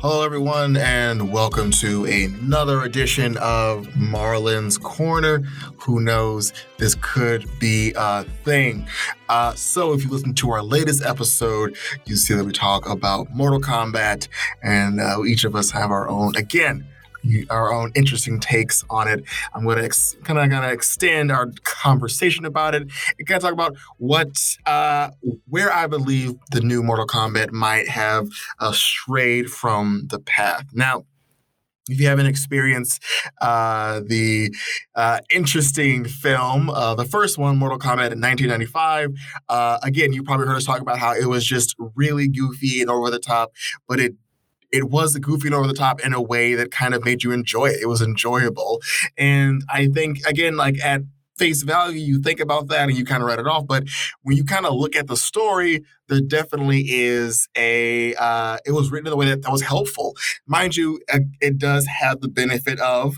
Hello, everyone, and welcome to another edition of Marlin's Corner. Who knows? This could be a thing. So if you listen to our latest episode, you see that we talk about Mortal Kombat, and each of us have our own, our own interesting takes on it. I'm going to kind of extend our conversation about it and kind of talk about where I believe the new Mortal Kombat might have strayed from the path. Now, if you haven't experienced the interesting film, the first one, Mortal Kombat in 1995, again, you probably heard us talk about how it was just really goofy and over the top, but it was the goofy and over the top in a way that kind of made you enjoy it. It was enjoyable. And I think, again, like at face value, you think about that and you kind of write it off. But when you kind of look at the story, there definitely is it was written in a way that was helpful. Mind you, it does have the benefit of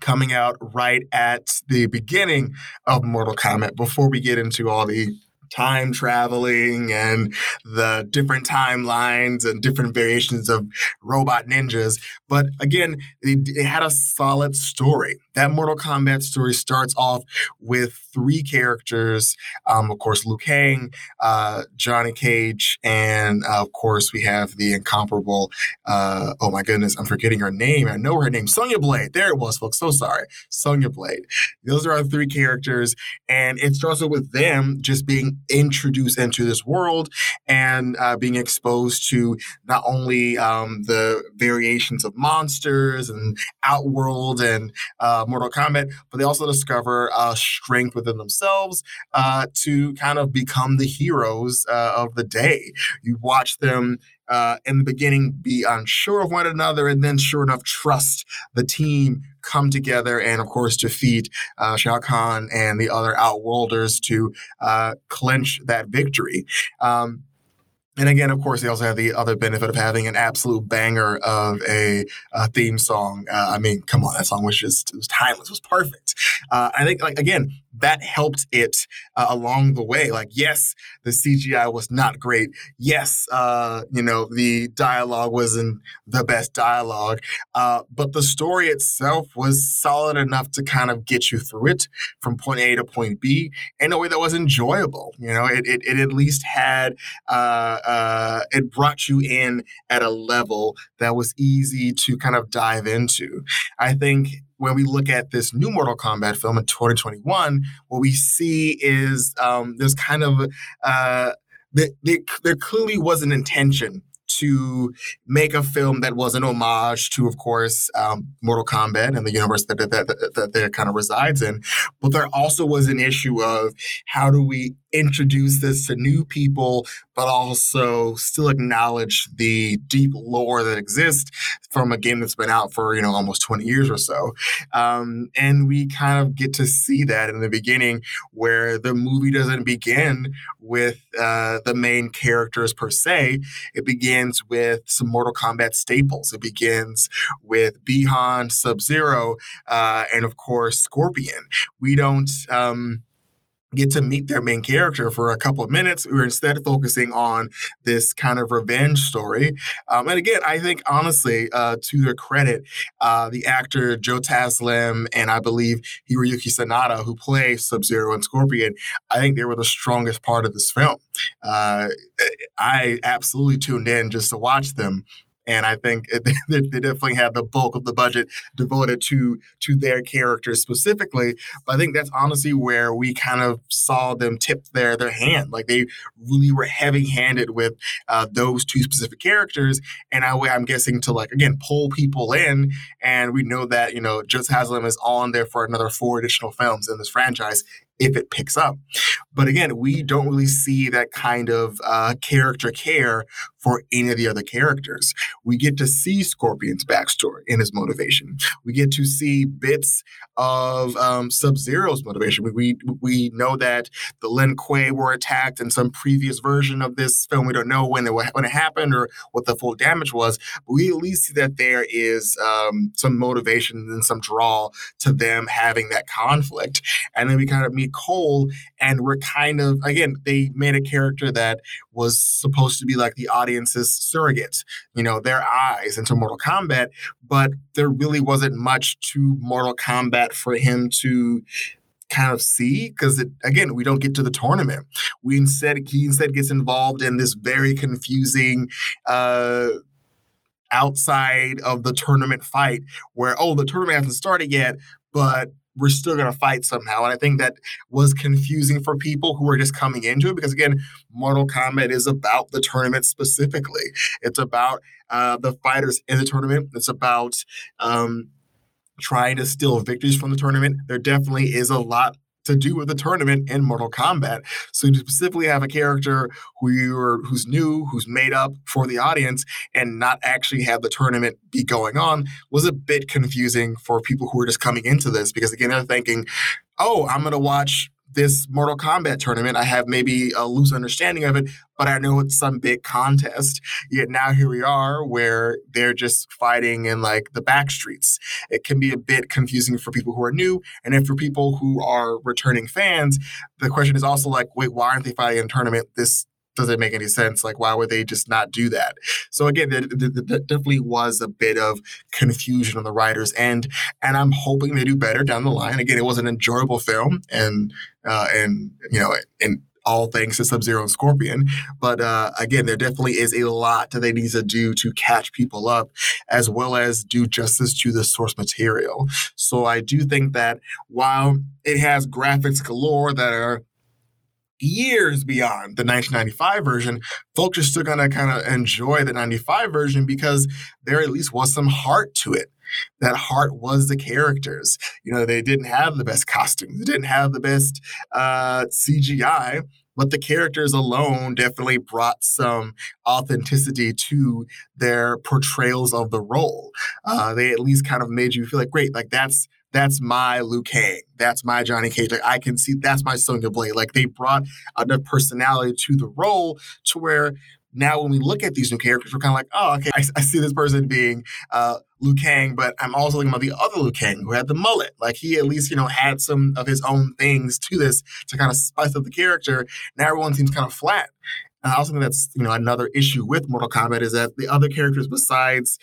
coming out right at the beginning of Mortal Kombat before we get into all the time traveling and the different timelines and different variations of robot ninjas. But again, it had a solid story. That Mortal Kombat story starts off with three characters. Of course, Liu Kang, Johnny Cage, and of course, we have the incomparable, oh my goodness, I'm forgetting her name. I know her name, Sonya Blade. There it was, folks. So sorry. Sonya Blade. Those are our three characters. And it starts off with them just being introduced into this world and being exposed to not only the variations of monsters and Outworld and Mortal Kombat, but they also discover strength within themselves to kind of become the heroes of the day. You watch them in the beginning be unsure of one another, and then sure enough, trust the team, come together, and of course defeat Shao Kahn and the other Outworlders to clinch that victory. And again, of course, they also have the other benefit of having an absolute banger of a theme song. I mean, come on, that song was timeless, was perfect. I think, again, that helped it along the way. Yes, the CGI was not great. Yes, the dialogue wasn't the best dialogue. But the story itself was solid enough to kind of get you through it from point A to point B in a way that was enjoyable. It at least had... it brought you in at a level that was easy to kind of dive into. I think when we look at this new Mortal Kombat film in 2021, what we see is there's kind of there clearly was an intention to make a film that was an homage to, of course, Mortal Kombat and the universe that kind of resides in. But there also was an issue of how do we introduce this to new people, but also still acknowledge the deep lore that exists from a game that's been out for, almost 20 years or so. And we kind of get to see that in the beginning, where the movie doesn't begin with the main characters per se. It begins with some Mortal Kombat staples. It begins with Bi-Han, Sub-Zero, and of course, Scorpion. We don't... get to meet their main character for a couple of minutes. We were instead focusing on this kind of revenge story. And again, I think, honestly, to their credit, the actor Joe Taslim and I believe Hiroyuki Sanada, who play Sub-Zero and Scorpion, I think they were the strongest part of this film. I absolutely tuned in just to watch them. And I think they definitely had the bulk of the budget devoted to their characters specifically. But I think that's honestly where we kind of saw them tip their hand. They really were heavy-handed with those two specific characters. And I'm guessing to, pull people in. And we know that, Joe Taslim is on there for another 4 additional films in this franchise, if it picks up. But again, we don't really see that kind of character care for any of the other characters. We get to see Scorpion's backstory and his motivation. We get to see bits of Sub-Zero's motivation. We know that the Lin Kuei were attacked in some previous version of this film. We don't know when it happened or what the full damage was, but we at least see that there is some motivation and some draw to them having that conflict. And then we kind of meet play Cole, and we're kind of, again, they made a character that was supposed to be like the audience's surrogate, you know, their eyes into Mortal Kombat, but there really wasn't much to Mortal Kombat for him to kind of see, because again, we don't get to the tournament. He instead gets involved in this very confusing outside of the tournament fight where, oh, the tournament hasn't started yet, but we're still going to fight somehow. And I think that was confusing for people who were just coming into it, because again, Mortal Kombat is about the tournament specifically. It's about the fighters in the tournament. It's about trying to steal victories from the tournament. There definitely is a lot to do with the tournament in Mortal Kombat. So to specifically have a character who's new, who's made up for the audience, and not actually have the tournament be going on was a bit confusing for people who are just coming into this, because again, they're thinking, oh, I'm going to watch this Mortal Kombat tournament. I have maybe a loose understanding of it, but I know it's some big contest. Yet now here we are where they're just fighting in like the back streets. It can be a bit confusing for people who are new. And then for people who are returning fans, the question is also like, wait, why aren't they fighting in a tournament? This doesn't make any sense. Like, why would they just not do that? So again, there definitely was a bit of confusion on the writer's end, and I'm hoping they do better down the line. Again, it was an enjoyable film, and you know, and all thanks to Sub-Zero and Scorpion. But again, there definitely is a lot that they need to do to catch people up, as well as do justice to the source material. So I do think that while it has graphics galore that are years beyond the 1995 version, folks are still going to kind of enjoy the 95 version because there at least was some heart to it. That heart was the characters. You know, they didn't have the best costumes. They didn't have the best CGI, but the characters alone definitely brought some authenticity to their portrayals of the role. They at least kind of made you feel like, great, like that's my Liu Kang. That's my Johnny Cage. Like I can see that's my Sonya Blade. Like they brought enough personality to the role to where now when we look at these new characters, we're kind of like, oh, okay, I see this person being Liu Kang, but I'm also thinking about the other Liu Kang who had the mullet. Like he at least, you know, had some of his own things to this to kind of spice up the character. Now everyone seems kind of flat. I also think that's, you know, another issue with Mortal Kombat is that the other characters besides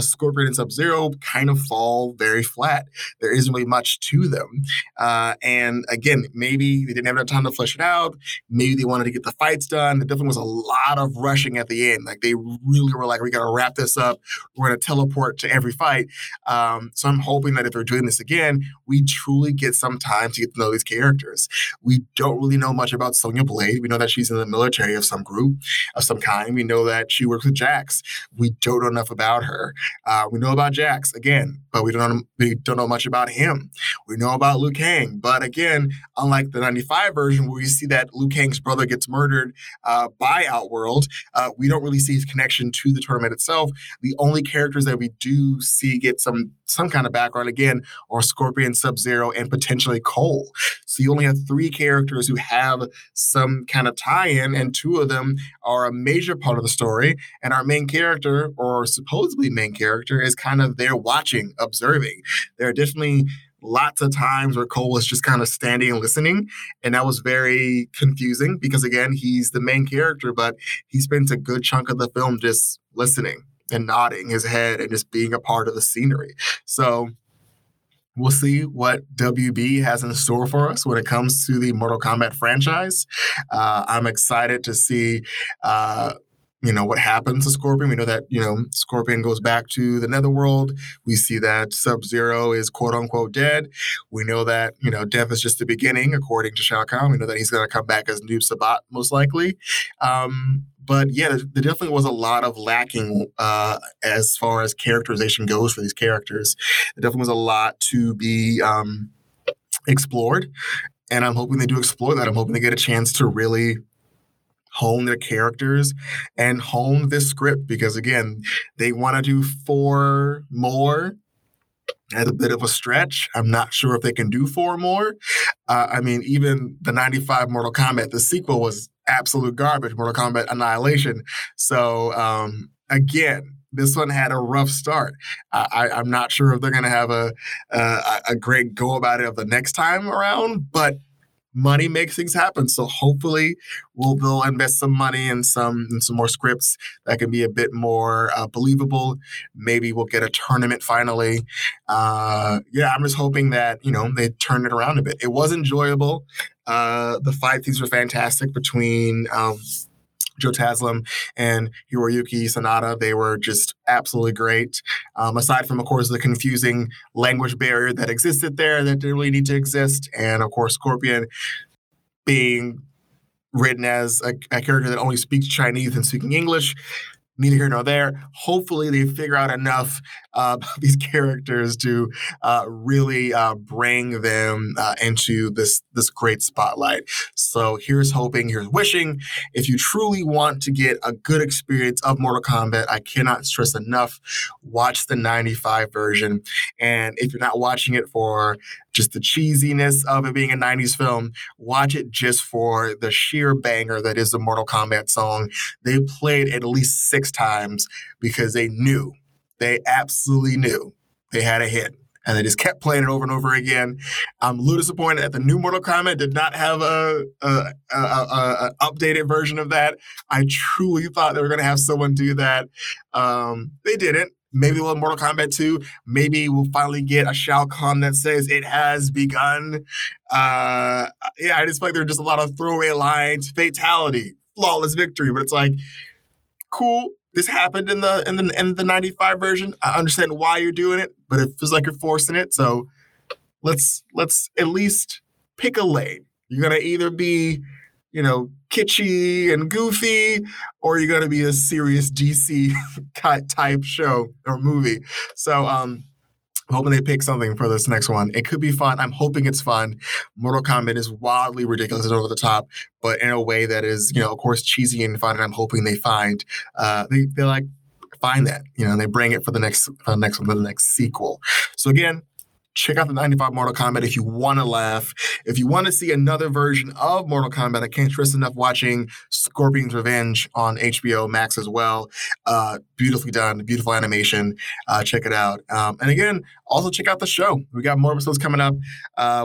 Scorpion and Sub-Zero kind of fall very flat. There isn't really much to them. And again, maybe they didn't have enough time to flesh it out. Maybe they wanted to get the fights done. There definitely was a lot of rushing at the end. Like they really were like, we got to wrap this up. We're going to teleport to every fight. So I'm hoping that if they're doing this again, we truly get some time to get to know these characters. We don't really know much about Sonya Blade. We know that she's in the military of some group of some kind. We know that she works with Jax. We don't know enough about her. We know about Jax, again, but we don't know much about him. We know about Liu Kang, but again, unlike the 95 version where you see that Liu Kang's brother gets murdered by Outworld, we don't really see his connection to the tournament itself. The only characters that we do see get some kind of background, again, are Scorpion, Sub-Zero, and potentially Cole. So you only have three characters who have some kind of tie-in, and two of them are a major part of the story, and our main character, or supposedly main character, is kind of there watching, observing. There are definitely lots of times where Cole was just kind of standing and listening, and that was very confusing because, again, he's the main character, but he spends a good chunk of the film just listening and nodding his head and just being a part of the scenery. So we'll see what WB has in store for us when it comes to the Mortal Kombat franchise. I'm excited to see, you know, what happens to Scorpion. We know that, you know, Scorpion goes back to the Netherworld. We see that Sub-Zero is quote unquote dead. We know that, you know, death is just the beginning, according to Shao Kahn. We know that he's going to come back as Noob Saibot, most likely. But yeah, there definitely was a lot of lacking as far as characterization goes for these characters. There definitely was a lot to be explored, and I'm hoping they do explore that. I'm hoping they get a chance to really hone their characters and hone this script because, again, they want to do four more. At a bit of a stretch. I'm not sure if they can do four more. I mean, even the 95 Mortal Kombat, the sequel was absolute garbage, Mortal Kombat Annihilation. So, again, this one had a rough start. I'm not sure if they're going to have a great go about it of the next time around, but money makes things happen. So hopefully they'll invest some money in some more scripts that can be a bit more believable. Maybe we'll get a tournament finally. Yeah, I'm just hoping that, you know, they turn it around a bit. It was enjoyable. The fight scenes were fantastic between Joe Taslim and Hiroyuki Sanada. They were just absolutely great. Aside from, of course, the confusing language barrier that existed there that didn't really need to exist. And, of course, Scorpion being written as a character that only speaks Chinese and speaking English. Neither here nor there. Hopefully they figure out enough about these characters to really bring them into this great spotlight. So here's hoping, here's wishing. If you truly want to get a good experience of Mortal Kombat, I cannot stress enough, watch the 95 version. And if you're not watching it for just the cheesiness of it being a 90s film, watch it just for the sheer banger that is the Mortal Kombat song. They played at least 6 times because they knew. They absolutely knew they had a hit. And they just kept playing it over and over again. I'm a little disappointed that the new Mortal Kombat did not have an updated version of that. I truly thought they were going to have someone do that. They didn't. Maybe we'll have Mortal Kombat 2. Maybe we'll finally get a Shao Kahn that says it has begun. Yeah, I just feel like there are just a lot of throwaway lines, fatality, flawless victory. But it's like, cool, this happened in the 95 version. I understand why you're doing it, but it feels like you're forcing it. So let's at least pick a lane. You're gonna either be, you know, kitschy and goofy, or you're going to be a serious DC type show or movie. So I'm hoping they pick something for this next one. It could be fun. I'm hoping it's fun. Mortal Kombat is wildly ridiculous and over the top, but in a way that is, you know, of course, cheesy and fun. And I'm hoping they find that, you know, and they bring it for the next one, for the next sequel. So again, check out the 95 Mortal Kombat if you want to laugh. If you want to see another version of Mortal Kombat, I can't stress enough watching Scorpion's Revenge on HBO Max as well. Beautifully done, beautiful animation. Check it out. And again, also check out the show. We got more episodes coming up.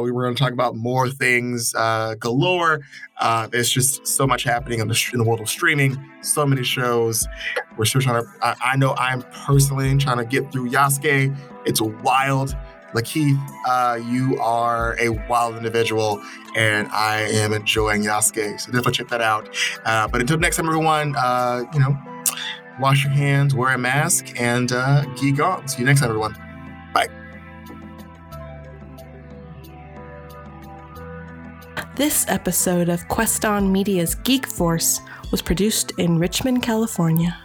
We were going to talk about more things galore. It's just so much happening in the world of streaming. So many shows. We're still trying to, I know I'm personally trying to get through Yasuke. It's wild. Lakeith, you are a wild individual, and I am enjoying Yasuke. So definitely check that out. But until next time, everyone, you know, wash your hands, wear a mask, and geek on. See you next time, everyone. Bye. This episode of Queston Media's Geek Force was produced in Richmond, California.